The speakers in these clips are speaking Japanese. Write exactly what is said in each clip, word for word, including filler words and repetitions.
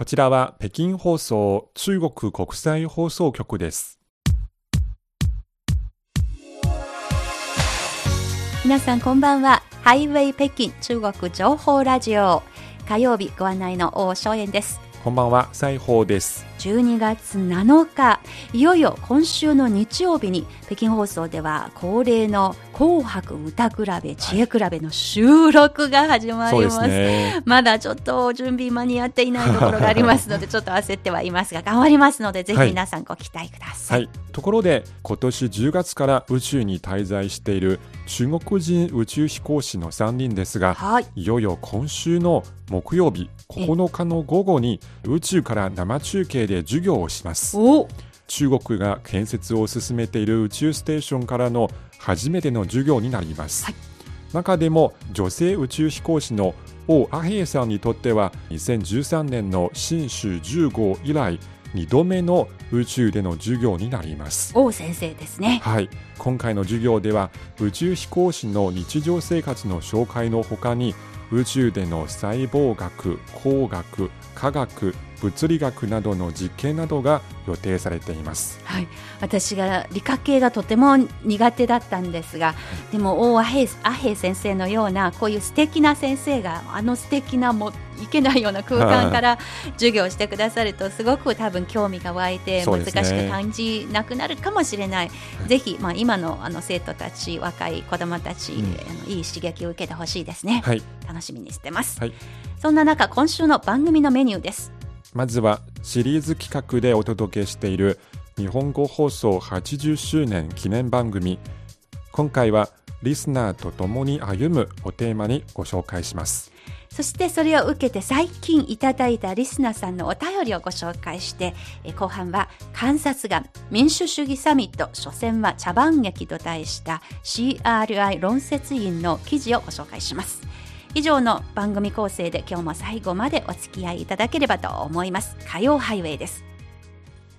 こちらは北京放送中国国際放送局です。皆さんこんばんは。ハイウェイ北京中国情報ラジオ火曜日ご案内の王翔燕です。こんばんは、斉芳です。じゅうにがつなのか、いよいよ今週の日曜日に北京放送では恒例の紅白歌比べ知恵比べの収録が始まります。はい、そうですね。まだちょっと準備間に合っていないところがありますのでちょっと焦ってはいますが頑張りますのでぜひ皆さんご期待ください。はいはい、ところで今年じゅうがつから宇宙に滞在している中国人宇宙飛行士のさんにんですが、はい、いよいよ今週の木曜日ここのかの午後に宇宙から生中継で授業をします。お中国が建設を進めている宇宙ステーションからの初めての授業になります。はい、中でも女性宇宙飛行士の王亜平さんにとってはにせんじゅうさんねんの神舟じゅうご以来にどめの宇宙での授業になります。王先生ですね。はい、今回の授業では宇宙飛行士の日常生活の紹介のほかに宇宙での細胞学、工学、科学、物理学などの実験などが予定されています。はい、私が理科系がとても苦手だったんですが、でも大阿平先生のようなこういう素敵な先生があの素敵なもいけないような空間から授業してくださるとすごく多分興味が湧いて難しく感じなくなるかもしれない。ね、ぜひ、まあ、今のあの生徒たち若い子どもたち、うん、あのいい刺激を受けてほしいですね。はい、楽しみにしてます。はい、そんな中今週の番組のメニューです。まずはシリーズ企画でお届けしている日本語放送はちじゅっしゅうねん記念番組、今回はリスナーと共に歩むをテーマにご紹介します。そしてそれを受けて最近いただいたリスナーさんのお便りをご紹介して後半は観察眼民主主義サミット初戦は茶番劇と題した シーアールアイ 論説員の記事をご紹介します。以上の番組構成で今日も最後までお付き合いいただければと思います。火曜ハイウェイです。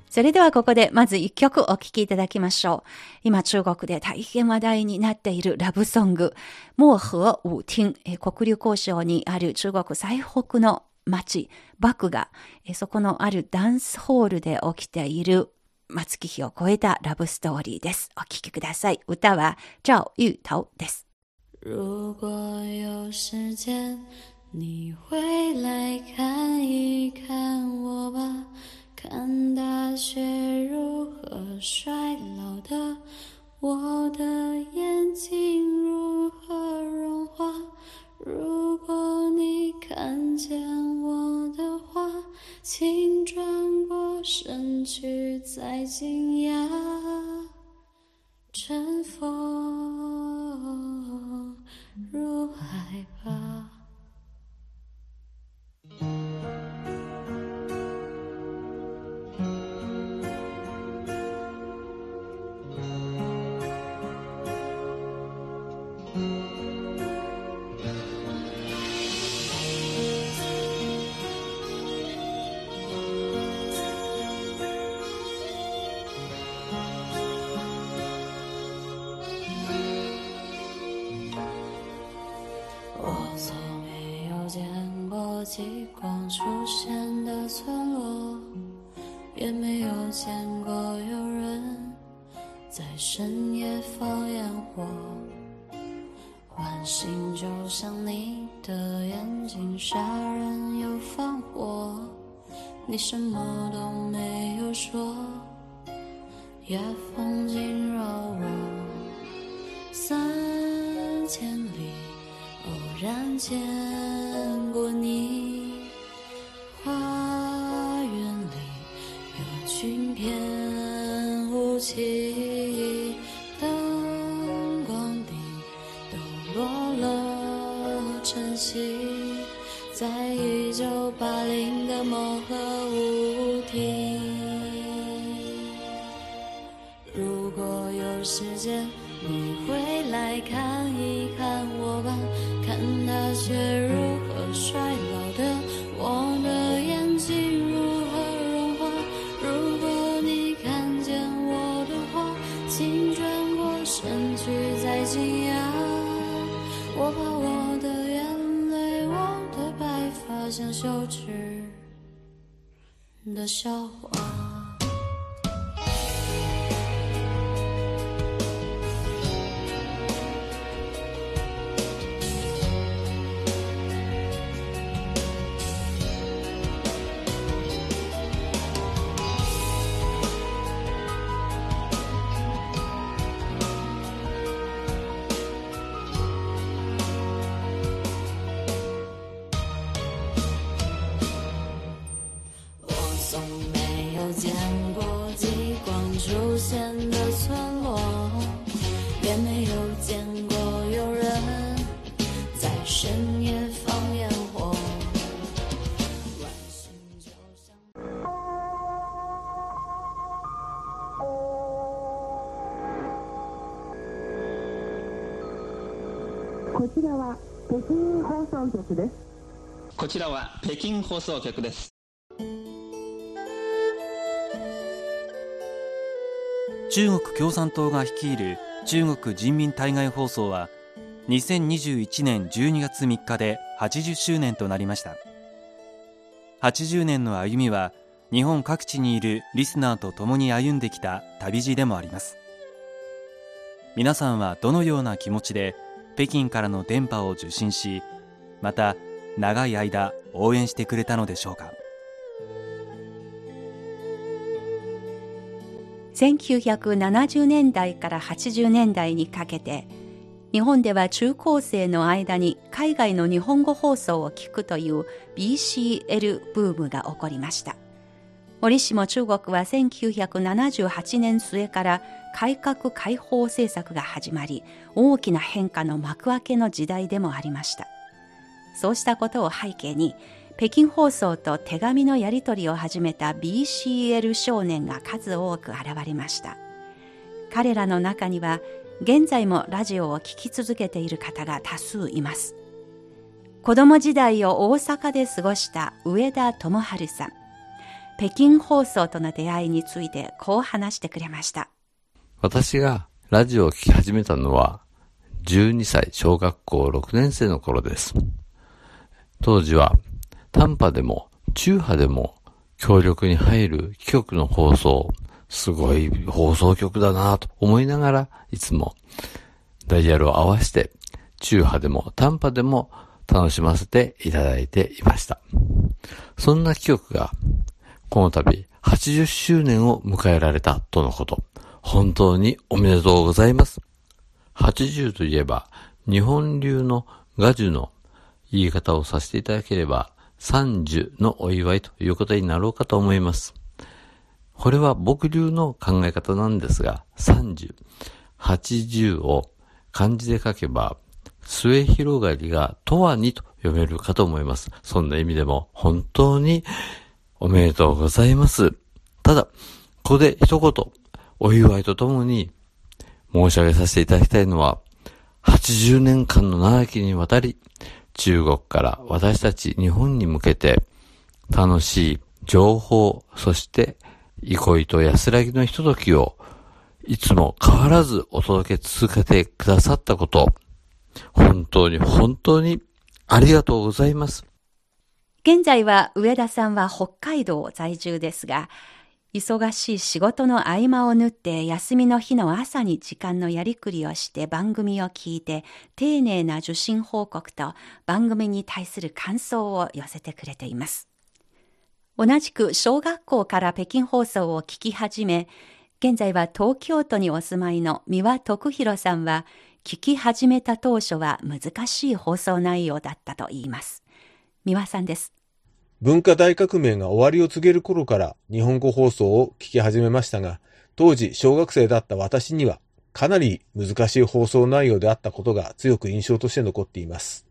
それではここでまず一曲お聴きいただきましょう。今中国で大変話題になっているラブソング漠河武町、黒竜江省にある中国最北の町漠河、そこのあるダンスホールで起きている月日を超えたラブストーリーです。お聴きください。歌は赵玉桃です。如果有时间，你会来看一看我吧，看大雪如何衰老的，我的眼睛如何融化。如果你看见我的话，请转过身去，再惊讶乘风入海吧。极光出现的村落，也没有见过有人在深夜放烟火。幻形就像你的眼睛，杀人又放火，你什么都没有说，夜风惊扰我。三千里偶然见过你，寻遍无际灯光底都落了晨曦，在一九八零的漠河舞厅。如果有时间，你会来看一看我吧，看大雪如何衰老的，我的眼睛如何。请转过身去，再惊讶。我把我的眼泪，我的白发，像羞耻的笑话。こちらは北京放送局です。こちらは北京放送局です。中国共産党が率いる中国人民対外放送はにせんにじゅういちねんじゅうにがつみっかではちじゅっしゅうねんとなりました。はちじゅうねんの歩みは日本各地にいるリスナーと共に歩んできた旅路でもあります。皆さんはどのような気持ちで北京からの電波を受信し、また長い間応援してくれたのでしょうか。せんきゅうひゃくななじゅうねんだいからはちじゅうねんだいにかけて、日本では中高生の間に海外の日本語放送を聞くという ビーシーエル ブームが起こりました。折しも中国はせんきゅうひゃくななじゅうはちねんすえから改革開放政策が始まり、大きな変化の幕開けの時代でもありました。そうしたことを背景に、北京放送と手紙のやり取りを始めた ビーシーエル 少年が数多く現れました。彼らの中には、現在もラジオを聴き続けている方が多数います。子供時代を大阪で過ごした上田智春さん。北京放送との出会いについてこう話してくれました。私がラジオを聴き始めたのはじゅうにさい小学校ろくねんせいの頃です。当時は短波でも中波でも強力に入る機局の放送、すごい放送局だなぁと思いながら、いつもダイヤルを合わせて中波でも短波でも楽しませていただいていました。そんな機局がこの度はちじゅっしゅうねんを迎えられたとのこと。本当におめでとうございます。はちじゅうといえば日本流の賀寿の言い方をさせていただければさんじゅうのお祝いということになろうかと思います。これは僕流の考え方なんですが、さんじゅう、はちじゅうを漢字で書けば末広がりがとわにと読めるかと思います。そんな意味でも本当におめでとうございます。ただ、ここで一言、お祝いとともに申し上げさせていただきたいのは、はちじゅうねんかんの長きにわたり、中国から私たち日本に向けて、楽しい情報、そして憩いと安らぎのひとときを、いつも変わらずお届け続けてくださったこと、本当に本当にありがとうございます。現在は上田さんは北海道在住ですが、忙しい仕事の合間を縫って休みの日の朝に時間のやりくりをして番組を聞いて、丁寧な受信報告と番組に対する感想を寄せてくれています。同じく小学校から北京放送を聞き始め、現在は東京都にお住まいの三輪徳弘さんは、聞き始めた当初は難しい放送内容だったと言います。三輪さんです。文化大革命が終わりを告げる頃から日本語放送を聞き始めましたが、当時小学生だった私にはかなり難しい放送内容であったことが強く印象として残っています。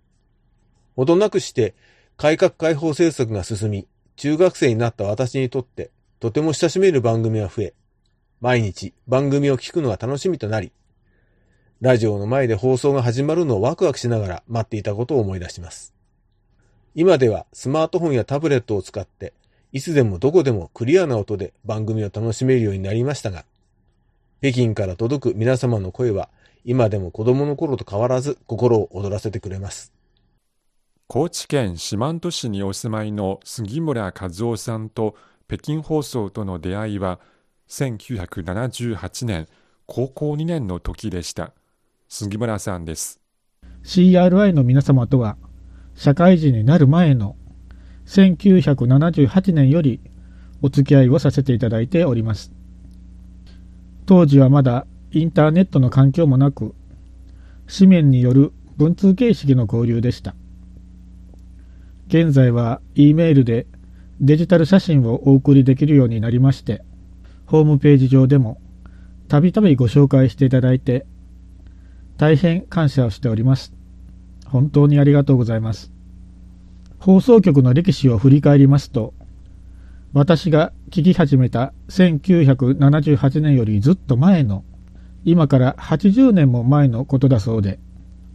ほどなくして改革開放政策が進み、中学生になった私にとってとても親しめる番組は増え、毎日番組を聞くのが楽しみとなり、ラジオの前で放送が始まるのをワクワクしながら待っていたことを思い出します。今ではスマートフォンやタブレットを使って、いつでもどこでもクリアな音で番組を楽しめるようになりましたが、北京から届く皆様の声は、今でも子供の頃と変わらず心を躍らせてくれます。高知県四万十市にお住まいの杉村和夫さんと北京放送との出会いはせんきゅうひゃくななじゅうはちねん高校にねんの時でした。杉村さんです。 シーアールアイ の皆様とは社会人になる前のせんきゅうひゃくななじゅうはちねんよりお付き合いをさせていただいております。当時はまだインターネットの環境もなく、紙面による文通形式の交流でした。現在は E メールでデジタル写真をお送りできるようになりまして、ホームページ上でもたびたびご紹介していただいて大変感謝をしております。本当にありがとうございます。放送局の歴史を振り返りますと、私が聞き始めたせんきゅうひゃくななじゅうはちねんよりずっと前の、今からはちじゅうねんも前のことだそうで、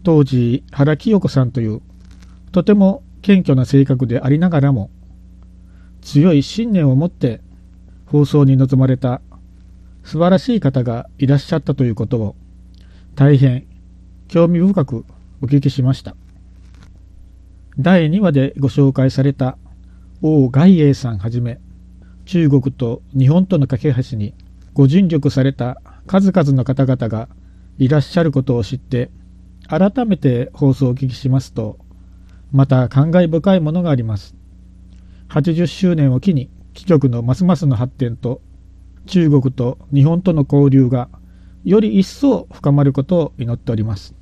当時原清子さんというとても謙虚な性格でありながらも強い信念を持って放送に臨まれた素晴らしい方がいらっしゃったということを大変興味深くお聞きしました。だいにわでご紹介された王外英さんはじめ、中国と日本との架け橋にご尽力された数々の方々がいらっしゃることを知って、改めて放送をお聞きしますとまた感慨深いものがあります。はちじゅっしゅうねんを機に貴局のますますの発展と中国と日本との交流がより一層深まることを祈っております。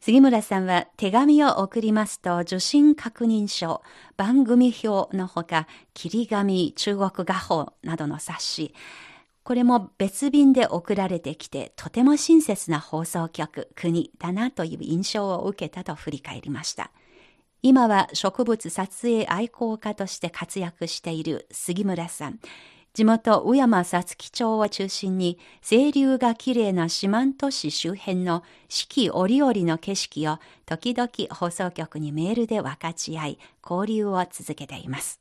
杉村さんは手紙を送りますと、受信確認書、番組表のほか切り紙、中国画報などの冊子、これも別便で送られてきて、とても親切な放送局、国だなという印象を受けたと振り返りました。今は植物撮影愛好家として活躍している杉村さん、地元宇山さつき町を中心に清流がきれいな四万十市周辺の四季折々の景色を時々放送局にメールで分かち合い、交流を続けています。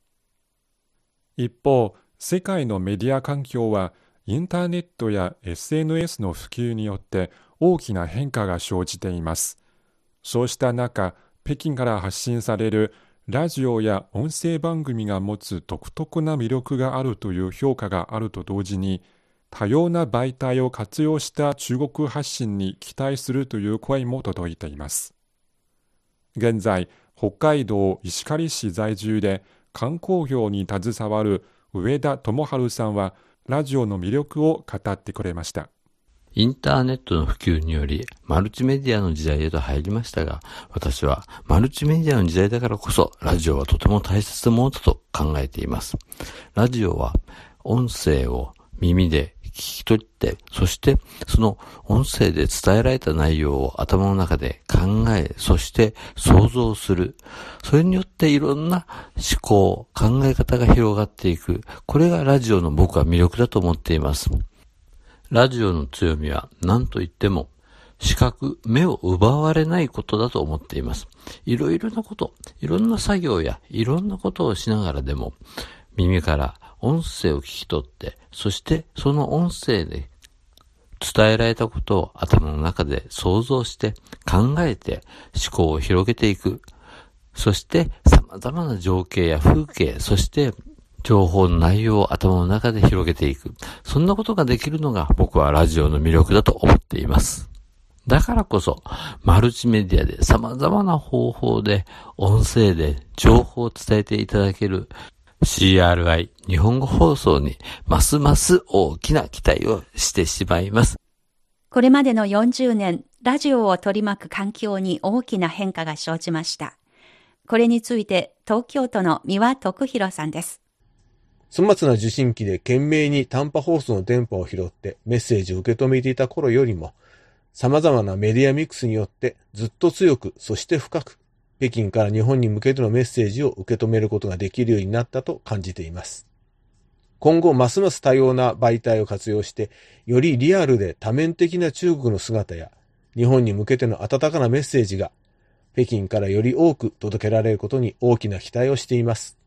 一方、世界のメディア環境はインターネットや エスエヌエス の普及によって大きな変化が生じています。そうした中、北京から発信されるラジオや音声番組が持つ独特な魅力があるという評価があると同時に、多様な媒体を活用した中国発信に期待するという声も届いています。現在、北海道石狩市在住で観光業に携わる上田智春さんは、ラジオの魅力を語ってくれました。インターネットの普及によりマルチメディアの時代へと入りましたが、私はマルチメディアの時代だからこそラジオはとても大切なものだと考えています。ラジオは音声を耳で聞き取って、そしてその音声で伝えられた内容を頭の中で考え、そして想像する、それによっていろんな思考、考え方が広がっていく、これがラジオの僕は魅力だと思っています。ラジオの強みは何と言っても視覚、目を奪われないことだと思っています。いろいろなこと、いろんな作業やいろんなことをしながらでも耳から音声を聞き取って、そしてその音声で伝えられたことを頭の中で想像して考えて思考を広げていく。そして様々な情景や風景、そして情報の内容を頭の中で広げていく。そんなことができるのが僕はラジオの魅力だと思っています。だからこそ、マルチメディアで様々な方法で音声で情報を伝えていただける シーアールアイ 日本語放送にますます大きな期待をしてしまいます。これまでのよんじゅうねん、ラジオを取り巻く環境に大きな変化が生じました。これについて東京都の三輪徳弘さんです。粗末な受信機で懸命に短波放送の電波を拾ってメッセージを受け止めていた頃よりも、様々なメディアミックスによってずっと強く、そして深く、北京から日本に向けてのメッセージを受け止めることができるようになったと感じています。今後、ますます多様な媒体を活用して、よりリアルで多面的な中国の姿や、日本に向けての温かなメッセージが、北京からより多く届けられることに大きな期待をしています。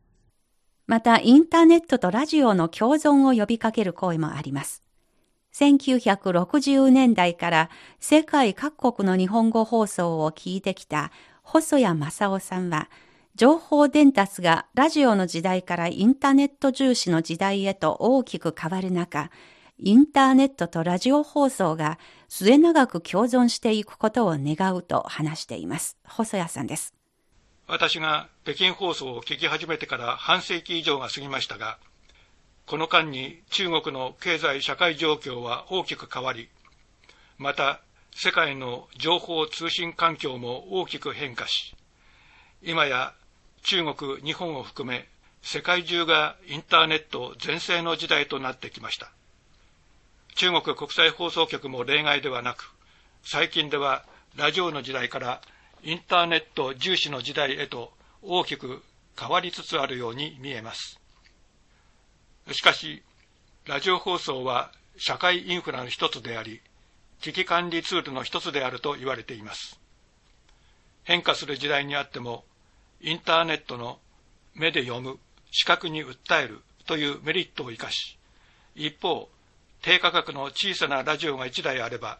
また、インターネットとラジオの共存を呼びかける声もあります。せんきゅうひゃくろくじゅうねんだいから世界各国の日本語放送を聞いてきた細谷正夫さんは、情報伝達がラジオの時代からインターネット重視の時代へと大きく変わる中、インターネットとラジオ放送が末永く共存していくことを願うと話しています。細谷さんです。私が北京放送を聞き始めてから半世紀以上が過ぎましたが、この間に中国の経済社会状況は大きく変わり、また世界の情報通信環境も大きく変化し、今や中国、日本を含め世界中がインターネット全盛の時代となってきました。中国国際放送局も例外ではなく、最近ではラジオの時代からインターネット重視の時代へと大きく変わりつつあるように見えます。しかし、ラジオ放送は社会インフラの一つであり、危機管理ツールの一つであると言われています。変化する時代にあっても、インターネットの目で読む、視覚に訴えるというメリットを生かし、一方、低価格の小さなラジオがいちだいあれば、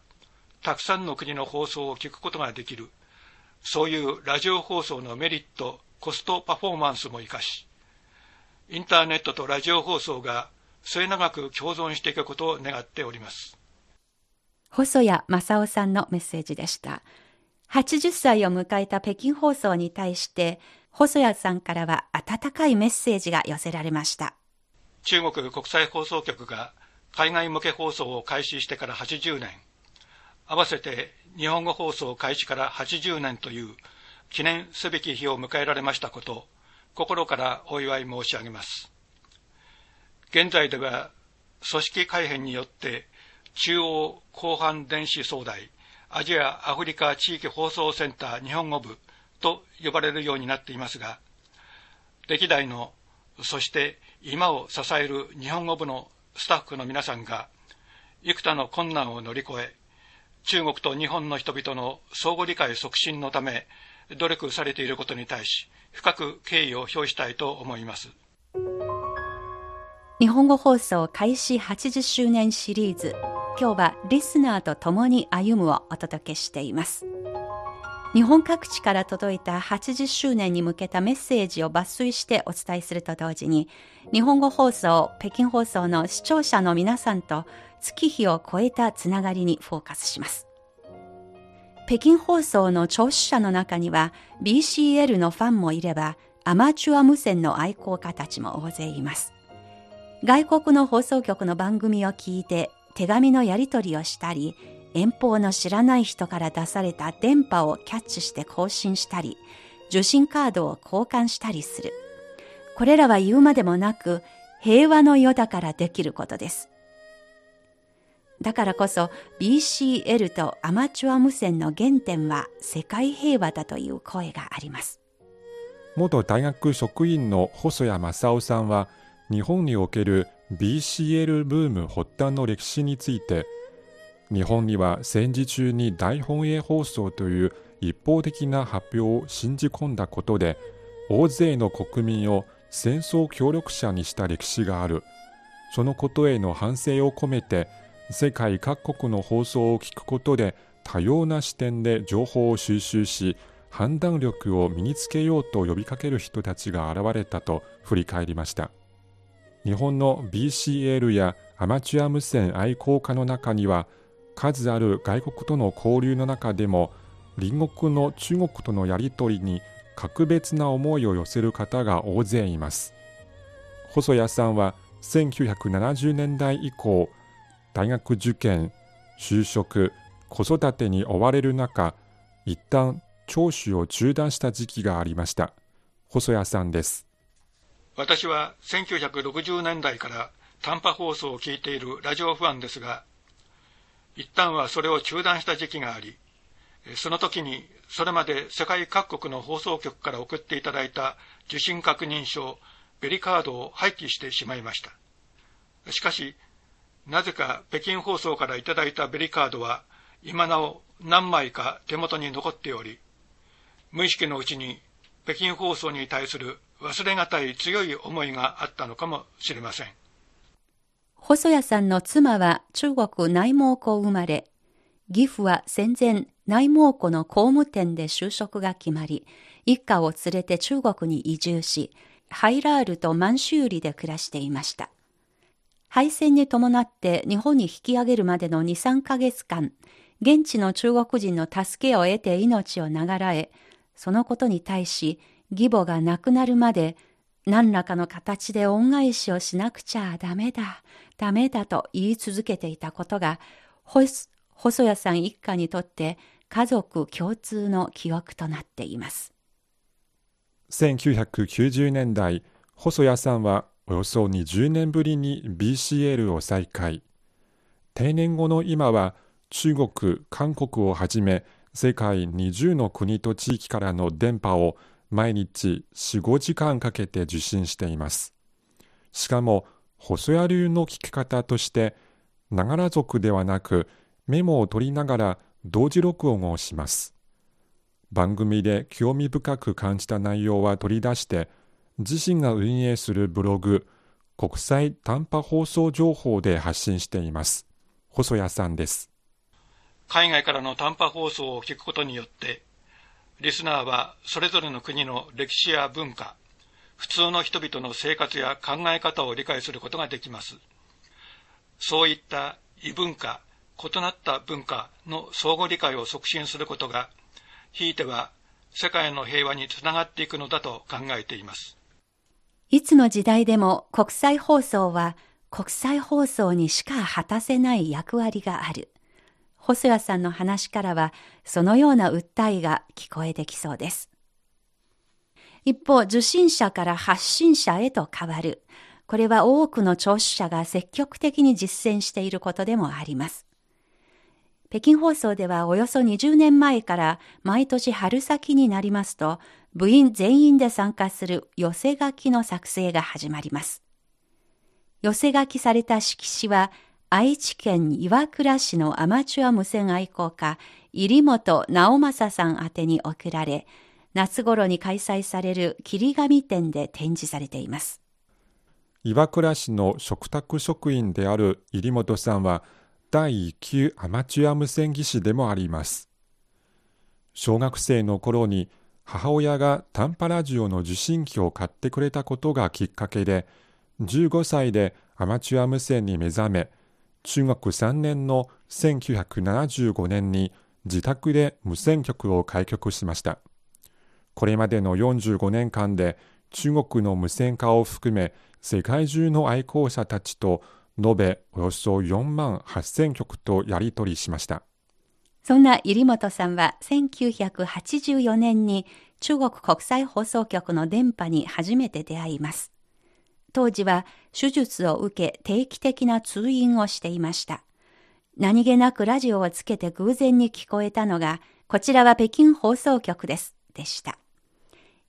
たくさんの国の放送を聞くことができる、そういうラジオ放送のメリット、コストパフォーマンスも生かし、インターネットとラジオ放送が末永く共存していくことを願っております。細谷正夫さんのメッセージでした。はちじゅっさいを迎えた北京放送に対して、細谷さんからは温かいメッセージが寄せられました。中国国際放送局が海外向け放送を開始してからはちじゅうねん、合わせて日本語放送開始からはちじゅうねんという記念すべき日を迎えられましたこと、心からお祝い申し上げます。現在では組織改編によって中央広範電子総台アジア・アフリカ地域放送センター日本語部と呼ばれるようになっていますが、歴代のそして今を支える日本語部のスタッフの皆さんが幾多の困難を乗り越え、中国と日本の人々の相互理解促進のため努力されていることに対し、深く敬意を表したいと思います。日本語放送開始はちじゅっしゅうねんシリーズ、今日はリスナーと共に歩むをお届けしています。日本各地から届いたはちじゅっしゅうねんに向けたメッセージを抜粋してお伝えすると同時に、日本語放送、北京放送の視聴者の皆さんと月日を超えたつながりにフォーカスします。北京放送の聴取者の中には ビーシーエル のファンもいれば、アマチュア無線の愛好家たちも大勢います。外国の放送局の番組を聞いて手紙のやり取りをしたり、遠方の知らない人から出された電波をキャッチして更新したり、受信カードを交換したりする。これらは言うまでもなく、平和の世だからできることです。だからこそ ビーシーエル とアマチュア無線の原点は世界平和だという声があります。元大学職員の細谷正夫さんは、日本における ビーシーエル ブーム発端の歴史について、日本には戦時中に大本営放送という一方的な発表を信じ込んだことで、大勢の国民を戦争協力者にした歴史がある。そのことへの反省を込めて、世界各国の放送を聞くことで多様な視点で情報を収集し、判断力を身につけようと呼びかける人たちが現れたと振り返りました。日本の ビーシーエル やアマチュア無線愛好家の中には、数ある外国との交流の中でも、隣国の中国とのやり取りに格別な思いを寄せる方が大勢います。細谷さんはせんきゅうひゃくななじゅうねんだい以降、大学受験、就職、子育てに追われる中、一旦聴取を中断した時期がありました。細谷さんです。私はせんきゅうひゃくろくじゅうねんだいから短波放送を聞いているラジオファンですが、一旦はそれを中断した時期があり、その時にそれまで世界各国の放送局から送っていただいた受信確認書、ベリカードを廃棄してしまいました。しかし、なぜか北京放送からいただいたベリカードは今なお何枚か手元に残っており、無意識のうちに北京放送に対する忘れがたい強い思いがあったのかもしれません。細谷さんの妻は中国内蒙古生まれ、義父は戦前、内蒙古の工務店で就職が決まり、一家を連れて中国に移住し、ハイラールと満州里で暮らしていました。敗戦に伴って日本に引き上げるまでのに、さんかげつかん、現地の中国人の助けを得て命を長らえ、そのことに対し義母が亡くなるまで、何らかの形で恩返しをしなくちゃダメだ、ダメだと言い続けていたことが、細谷さん一家にとって家族共通の記憶となっています。せんきゅうひゃくきゅうじゅうねんだい、細谷さんはおよそにじゅうねんぶりに ビーシーエル を再開。定年後の今は、中国、韓国をはじめ、世界にじゅうの国と地域からの電波を毎日よん、ごじかんかけて受信しています。しかも、細谷流の聞き方として、ながら族ではなく、メモを取りながら同時録音をします。番組で興味深く感じた内容は取り出して、自身が運営するブログ、国際短波放送情報で発信しています。細谷さんです。海外からの短波放送を聞くことによって、リスナーはそれぞれの国の歴史や文化、普通の人々の生活や考え方を理解することができます。そういった異文化、異なった文化の相互理解を促進することが、ひいては世界の平和につながっていくのだと考えています。いつの時代でも国際放送は国際放送にしか果たせない役割がある。細谷さんの話からは、そのような訴えが聞こえてきそうです。一方、受信者から発信者へと変わる。これは多くの聴取者が積極的に実践していることでもあります。北京放送ではおよそにじゅうねんまえから毎年春先になりますと、部員全員で参加する寄せ書きの作成が始まります。寄せ書きされた色紙は、愛知県岩倉市のアマチュア無線愛好家、入本直政さん宛てに送られ、夏頃に開催される霧紙展で展示されています。岩倉市の嘱託職員である入本さんは、第いっきゅうアマチュア無線技師でもあります。小学生の頃に母親が短波ラジオの受信機を買ってくれたことがきっかけで、じゅうごさいでアマチュア無線に目覚め、中学さんねんのせんきゅうひゃくななじゅうごねんに自宅で無線局を開局しました。これまでのよんじゅうごねんかんで中国の無線化を含め世界中の愛好者たちと延べおよそよんまんはっせんきょくとやり取りしました。そんな入本さんはせんきゅうひゃくはちじゅうよねんに中国国際放送局の電波に初めて出会います。当時は手術を受け定期的な通院をしていました。何気なくラジオをつけて偶然に聞こえたのが、こちらは北京放送局です、でした。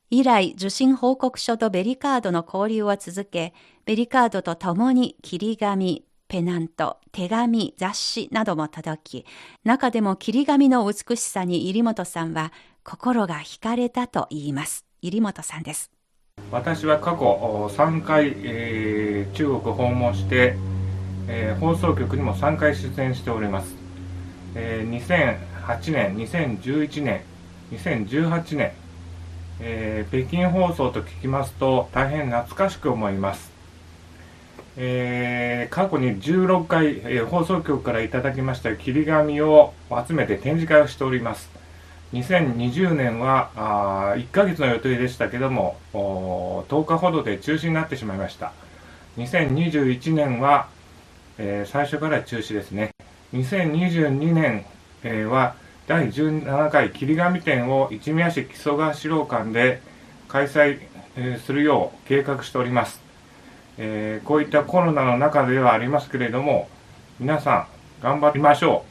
以来、受信報告書とベリカードの交流を続け、ベリカードとともに切り紙、ペナント、手紙、雑誌なども届き、中でも切り紙の美しさに入本さんは心が惹かれたと言います。入本さんです。私は過去さんかい、えー、中国を訪問して、えー、放送局にもさんかい出演しております、えー、にせんはちねん、にせんじゅういちねん、にせんじゅうはちねん、えー、北京放送と聞きますと大変懐かしく思います、えー、過去にじゅうろっかい、えー、放送局からいただきました切り紙を集めて展示会をしております。にせんにじゅうねんはあいっかげつの予定でしたけども、とおかほどで中止になってしまいました。にせんにじゅういちねんは、えー、最初から中止ですね。にせんにじゅうにねん、えー、はだいじゅうななかい切り紙展を一宮市木曽川資料館で開催、えー、するよう計画しております、えー。こういったコロナの中ではありますけれども、皆さん頑張りましょう。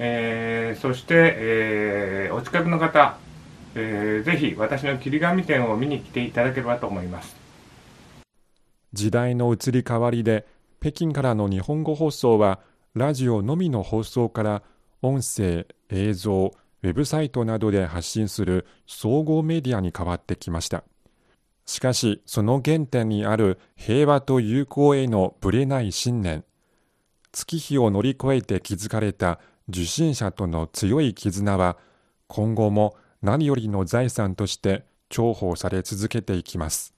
えー、そして、えー、お近くの方、えー、ぜひ私の切り紙展を見に来ていただければと思います。時代の移り変わりで、北京からの日本語放送はラジオのみの放送から音声、映像、ウェブサイトなどで発信する総合メディアに変わってきました。しかし、その原点にある平和と友好へのぶれない信念、月日を乗り越えて築かれた受信者との強い絆は今後も何よりの財産として重宝され続けていきます。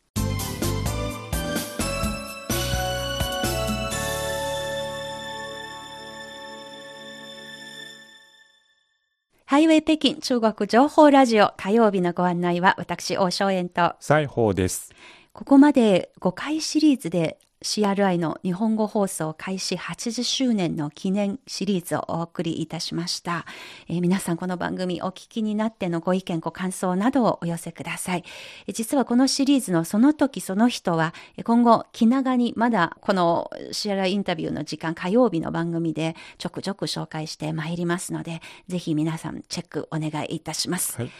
ハイウェイ北京中国情報ラジオ、火曜日のご案内は私王正円と蔡芳です。ここまでごかいシリーズで シーアールアイ の日本語放送開始はちじゅっしゅうねんの記念シリーズをお送りいたしました。えー、皆さんこの番組お聞きになってのご意見ご感想などをお寄せください。えー、実はこのシリーズのその時その人は今後気長にまだこの シーアールアイ インタビューの時間火曜日の番組でちょくちょく紹介してまいりますので、ぜひ皆さんチェックお願いいたします。はい、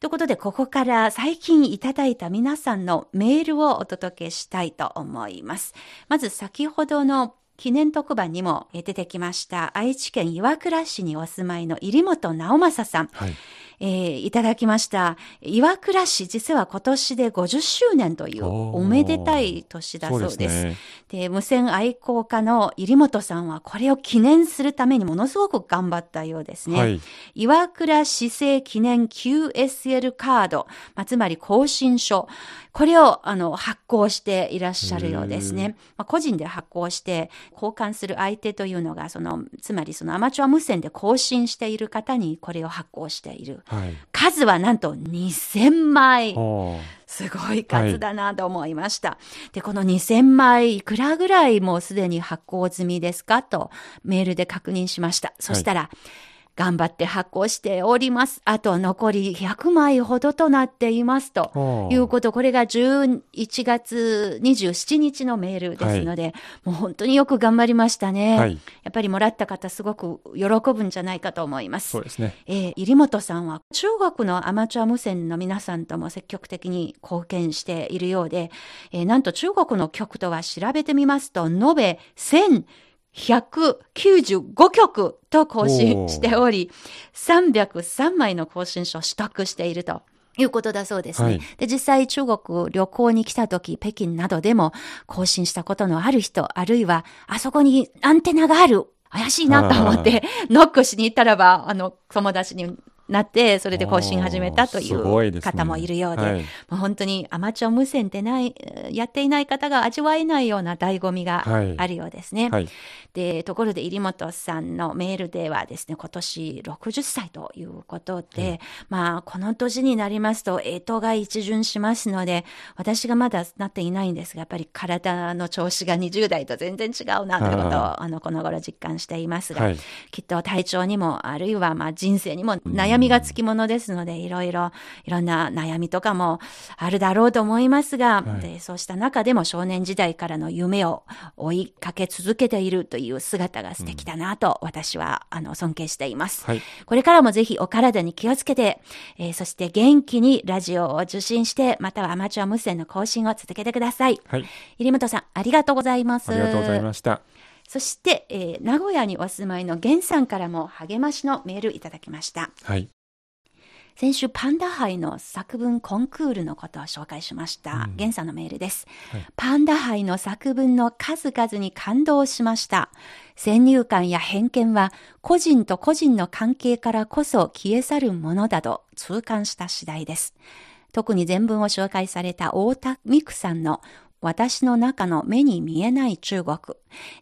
ということでここから最近いただいた皆さんのメールをお届けしたいと思います。まず先ほどの記念特番にも出てきました愛知県岩倉市にお住まいの入本直正さん、はい、えー、いただきました。岩倉市実は今年でごじゅっしゅうねんというおめでたい年だそうです。そうですね。で無線愛好家の入本さんはこれを記念するためにものすごく頑張ったようですね。はい、岩倉市政記念 キューエスエル カード、まあ、つまり更新書、これをあの発行していらっしゃるようですね。まあ、個人で発行して交換する相手というのがそのつまりそのアマチュア無線で更新している方にこれを発行している、はい、数はなんとにせんまい、すごい数だなと思いました。はい、でこのにせんまいいくらぐらいもうすでに発行済みですかとメールで確認しました。そしたら、はい、頑張って発行しております、あと残りひゃくまいほどとなっていますということ、これがじゅういちがつにじゅうしちにちのメールですので、はい、もう本当によく頑張りましたね。はい、やっぱりもらった方すごく喜ぶんじゃないかと思います。そうですね。えー、入本さんは中国のアマチュア無線の皆さんとも積極的に貢献しているようで、えー、なんと中国の局とは調べてみますと延べせんひゃくきゅうじゅうごきょくと更新しており、さんびゃくさんまいの更新書を取得しているということだそうですね。はい、で実際中国旅行に来た時、北京などでも更新したことのある人、あるいはあそこにアンテナがある、怪しいなと思ってノックしに行ったらば、あの友達になってそれで更新始めたという方もいるよう で, で、ね、はい、まあ、本当にアマチュア無線でないやっていない方が味わえないような醍醐味があるようですね。はいはい、でところで入本さんのメールではですね、今年ろくじゅっさいということで、うん、まあこの年になりますとえとが一巡しますので、私がまだなっていないんですが、やっぱり体の調子がにじゅうだいと全然違うなということを あ, あのこの頃実感していますが、はい、きっと体調にもあるいはまあ人生にも悩み悩みがつきものですので、いろいろいろんな悩みとかもあるだろうと思いますが、はい、でそうした中でも少年時代からの夢を追いかけ続けているという姿が素敵だなと私は、うん、あの尊敬しています。はい、これからもぜひお体に気をつけて、えー、そして元気にラジオを受信して、またはアマチュア無線の更新を続けてください。はい、入本さんありがとうございます。ありがとうございました。そして、えー、名古屋にお住まいの源さんからも励ましのメールいただきました。はい、先週パンダ杯の作文コンクールのことを紹介しました。うん、源さんのメールです。はい、パンダ杯の作文の数々に感動しました。先入観や偏見は個人と個人の関係からこそ消え去るものだと痛感した次第です。特に全文を紹介された太田美久さんの私の中の目に見えない中国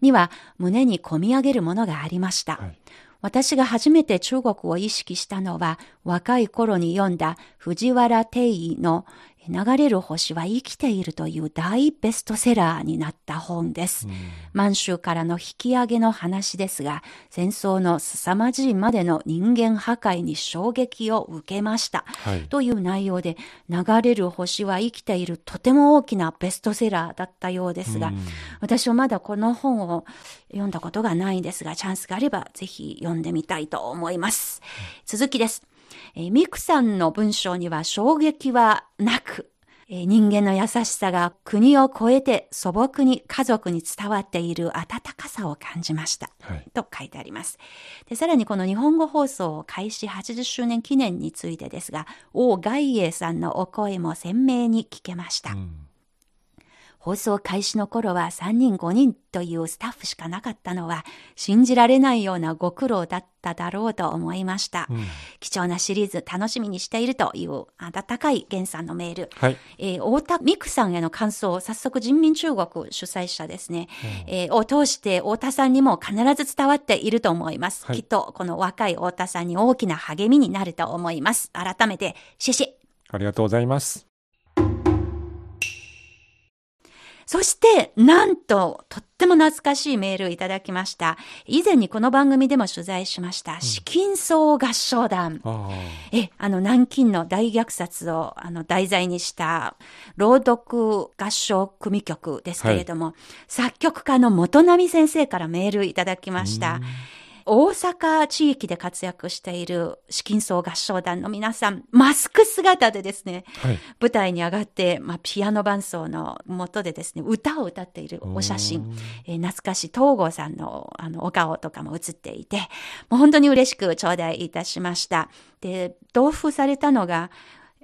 には胸に込み上げるものがありました。はい、私が初めて中国を意識したのは若い頃に読んだ藤原定医の流れる星は生きているという大ベストセラーになった本です。うん、満州からの引き上げの話ですが、戦争の凄まじいまでの人間破壊に衝撃を受けました、はい、という内容で、流れる星は生きているとても大きなベストセラーだったようですが、うん、私はまだこの本を読んだことがないんですが、チャンスがあればぜひ読んでみたいと思います。うん、続きです。えー、ミクさんの文章には衝撃はなく、えー、人間の優しさが国を越えて素朴に家族に伝わっている温かさを感じました、はい、と書いてあります。でさらにこの日本語放送開始はちじゅっしゅうねん記念についてですが、王外英さんのお声も鮮明に聞けました。うん、放送開始の頃はさんにんごにんというスタッフしかなかったのは信じられないようなご苦労だっただろうと思いました、うん、貴重なシリーズ楽しみにしているという温かい源さんのメール、はいえー、太田美久さんへの感想を早速人民中国主催者ですね、うんえー、を通して太田さんにも必ず伝わっていると思います、はい、きっとこの若い太田さんに大きな励みになると思います。改めてシェシェありがとうございます。そしてなんととっても懐かしいメールいただきました。以前にこの番組でも取材しました紫金荘合唱団、うん、えあの南京の大虐殺をあの題材にした朗読合唱組曲ですけれども、はい、作曲家の本並先生からメールいただきました。大阪地域で活躍している紫金荘合唱団の皆さん、マスク姿でですね、はい、舞台に上がって、まあ、ピアノ伴奏の下でですね、歌を歌っているお写真、えー、懐かしい東郷さんの、あのお顔とかも写っていて、もう本当に嬉しく頂戴いたしました。で、同封されたのが、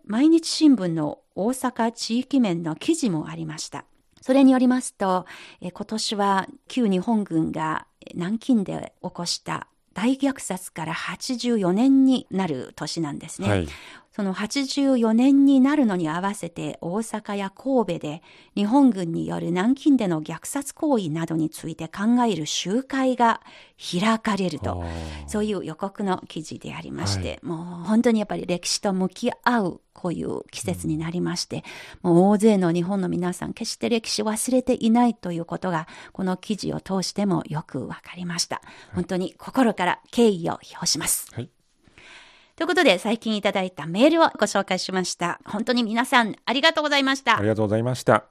毎日新聞の大阪地域面の記事もありました。それによりますと、えー、今年は旧日本軍が南京で起こした大虐殺からはちじゅうよねんになる年なんですね、はい、そのはちじゅうよねんになるのに合わせて大阪や神戸で日本軍による南京での虐殺行為などについて考える集会が開かれると、そういう予告の記事でありまして、はい、もう本当にやっぱり歴史と向き合うこういう季節になりまして、うん、もう大勢の日本の皆さん決して歴史を忘れていないということがこの記事を通してもよく分かりました、はい、本当に心から敬意を表します、はい、ということで最近いただいたメールをご紹介しました。本当に皆さんありがとうございました。ありがとうございました。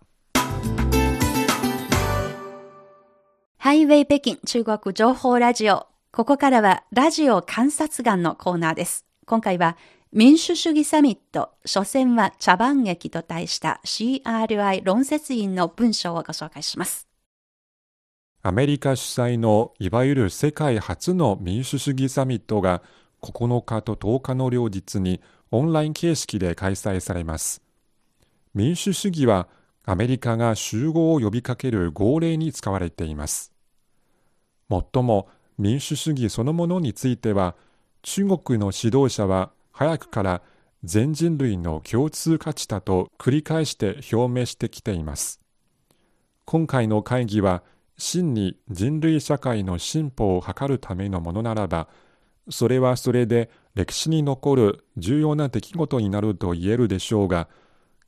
ハイウェイ北京中国情報ラジオ、ここからはラジオ観察眼のコーナーです。今回は民主主義サミット、所詮は茶番劇と題した シーアールアイ 論説員の文章をご紹介します。アメリカ主催のいわゆる世界初の民主主義サミットがここのかととおかの両日にオンライン形式で開催されます。民主主義はアメリカが集合を呼びかける号令に使われています。もっとも民主主義そのものについては中国の指導者は早くから全人類の共通価値だと繰り返して表明してきています。今回の会議は真に人類社会の進歩を図るためのものならば、それはそれで歴史に残る重要な出来事になると言えるでしょうが、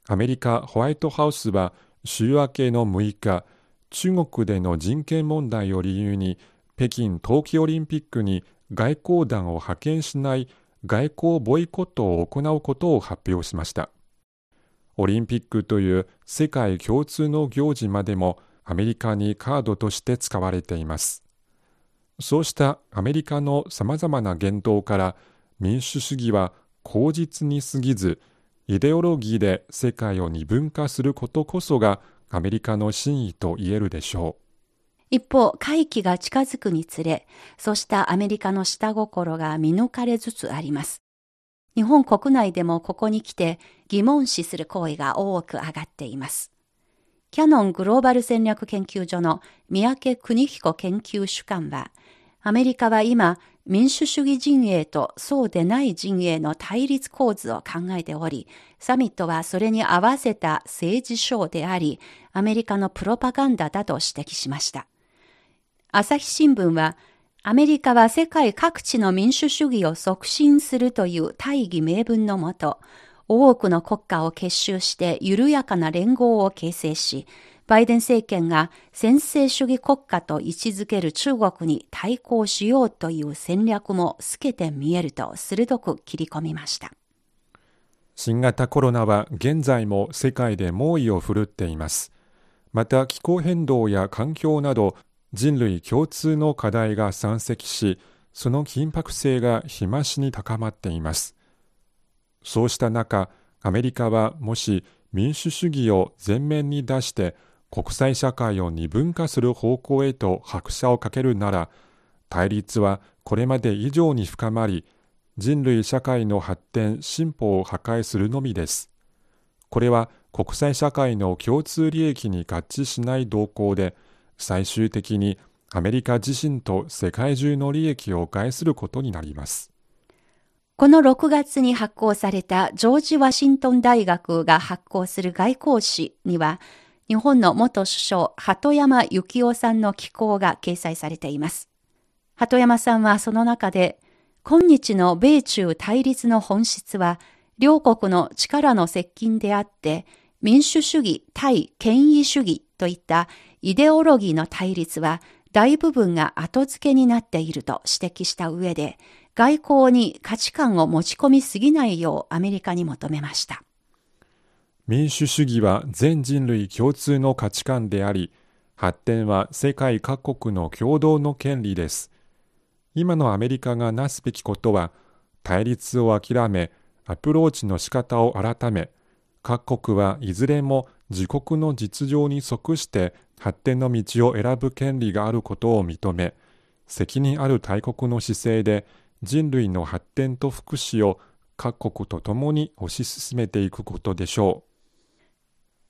アメリカホワイトハウスは週明けのむいか、中国での人権問題を理由に北京冬季オリンピックに外交団を派遣しない外交ボイコットを行うことを発表しました。オリンピックという世界共通の行事までもアメリカにカードとして使われています。そうしたアメリカのさまざまな言動から民主主義は口実に過ぎず、イデオロギーで世界を二分化することこそがアメリカの真意と言えるでしょう。一方、会期が近づくにつれ、そうしたアメリカの下心が見抜かれつつあります。日本国内でもここに来て疑問視する声が多く上がっています。キヤノングローバル戦略研究所の三宅邦彦研究主幹は、アメリカは今、民主主義陣営とそうでない陣営の対立構図を考えており、サミットはそれに合わせた政治ショーであり、アメリカのプロパガンダだと指摘しました。朝日新聞は、アメリカは世界各地の民主主義を促進するという大義名分のもと、多くの国家を結集して緩やかな連合を形成し、バイデン政権が専制主義国家と位置づける中国に対抗しようという戦略も透けて見えると鋭く切り込みました。新型コロナは現在も世界で猛威を振るっています。また気候変動や環境など、人類共通の課題が山積し、その緊迫性が日増しに高まっています。そうした中、アメリカはもし民主主義を前面に出して国際社会を二分化する方向へと拍車をかけるなら、対立はこれまで以上に深まり、人類社会の発展・進歩を破壊するのみです。これは国際社会の共通利益に合致しない動向で、最終的にアメリカ自身と世界中の利益を害することになります。このろくがつに発行されたジョージ・ワシントン大学が発行する外交誌には、日本の元首相、鳩山幸夫さんの寄稿が掲載されています。鳩山さんはその中で、今日の米中対立の本質は、両国の力の接近であって、民主主義対権威主義といったイデオロギーの対立は、大部分が後付けになっていると指摘した上で、外交に価値観を持ち込みすぎないようアメリカに求めました。民主主義は全人類共通の価値観であり、発展は世界各国の共同の権利です。今のアメリカがなすべきことは、対立を諦め、アプローチの仕方を改め、各国はいずれも自国の実情に即して発展の道を選ぶ権利があることを認め、責任ある大国の姿勢で人類の発展と福祉を各国と共に推し進めていくことでしょう。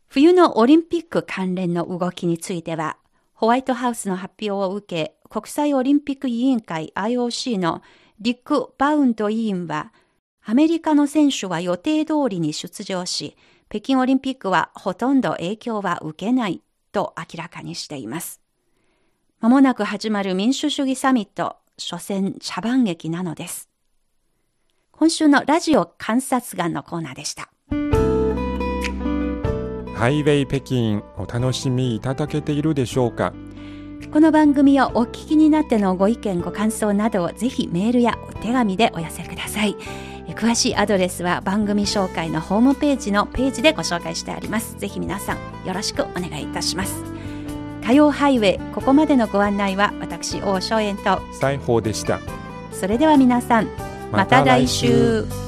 冬のオリンピック関連の動きについては、ホワイトハウスの発表を受け、国際オリンピック委員会 アイオーシー のリック・バウンド委員は、アメリカの選手は予定通りに出場し、北京オリンピックはほとんど影響は受けないと明らかにしています。まもなく始まる民主主義サミット、所詮茶番劇なのです。今週のラジオ観察眼のコーナーでした。ハイウェイ北京、お楽しみいただけているでしょうか。この番組をお聞きになってのご意見、ご感想などをぜひメールやお手紙でお寄せください。詳しいアドレスは番組紹介のホームページのページでご紹介してあります。ぜひ皆さんよろしくお願いいたします。火曜ハイウェイ、ここまでのご案内は私、王松園と西宝でした。それでは皆さん、また来週。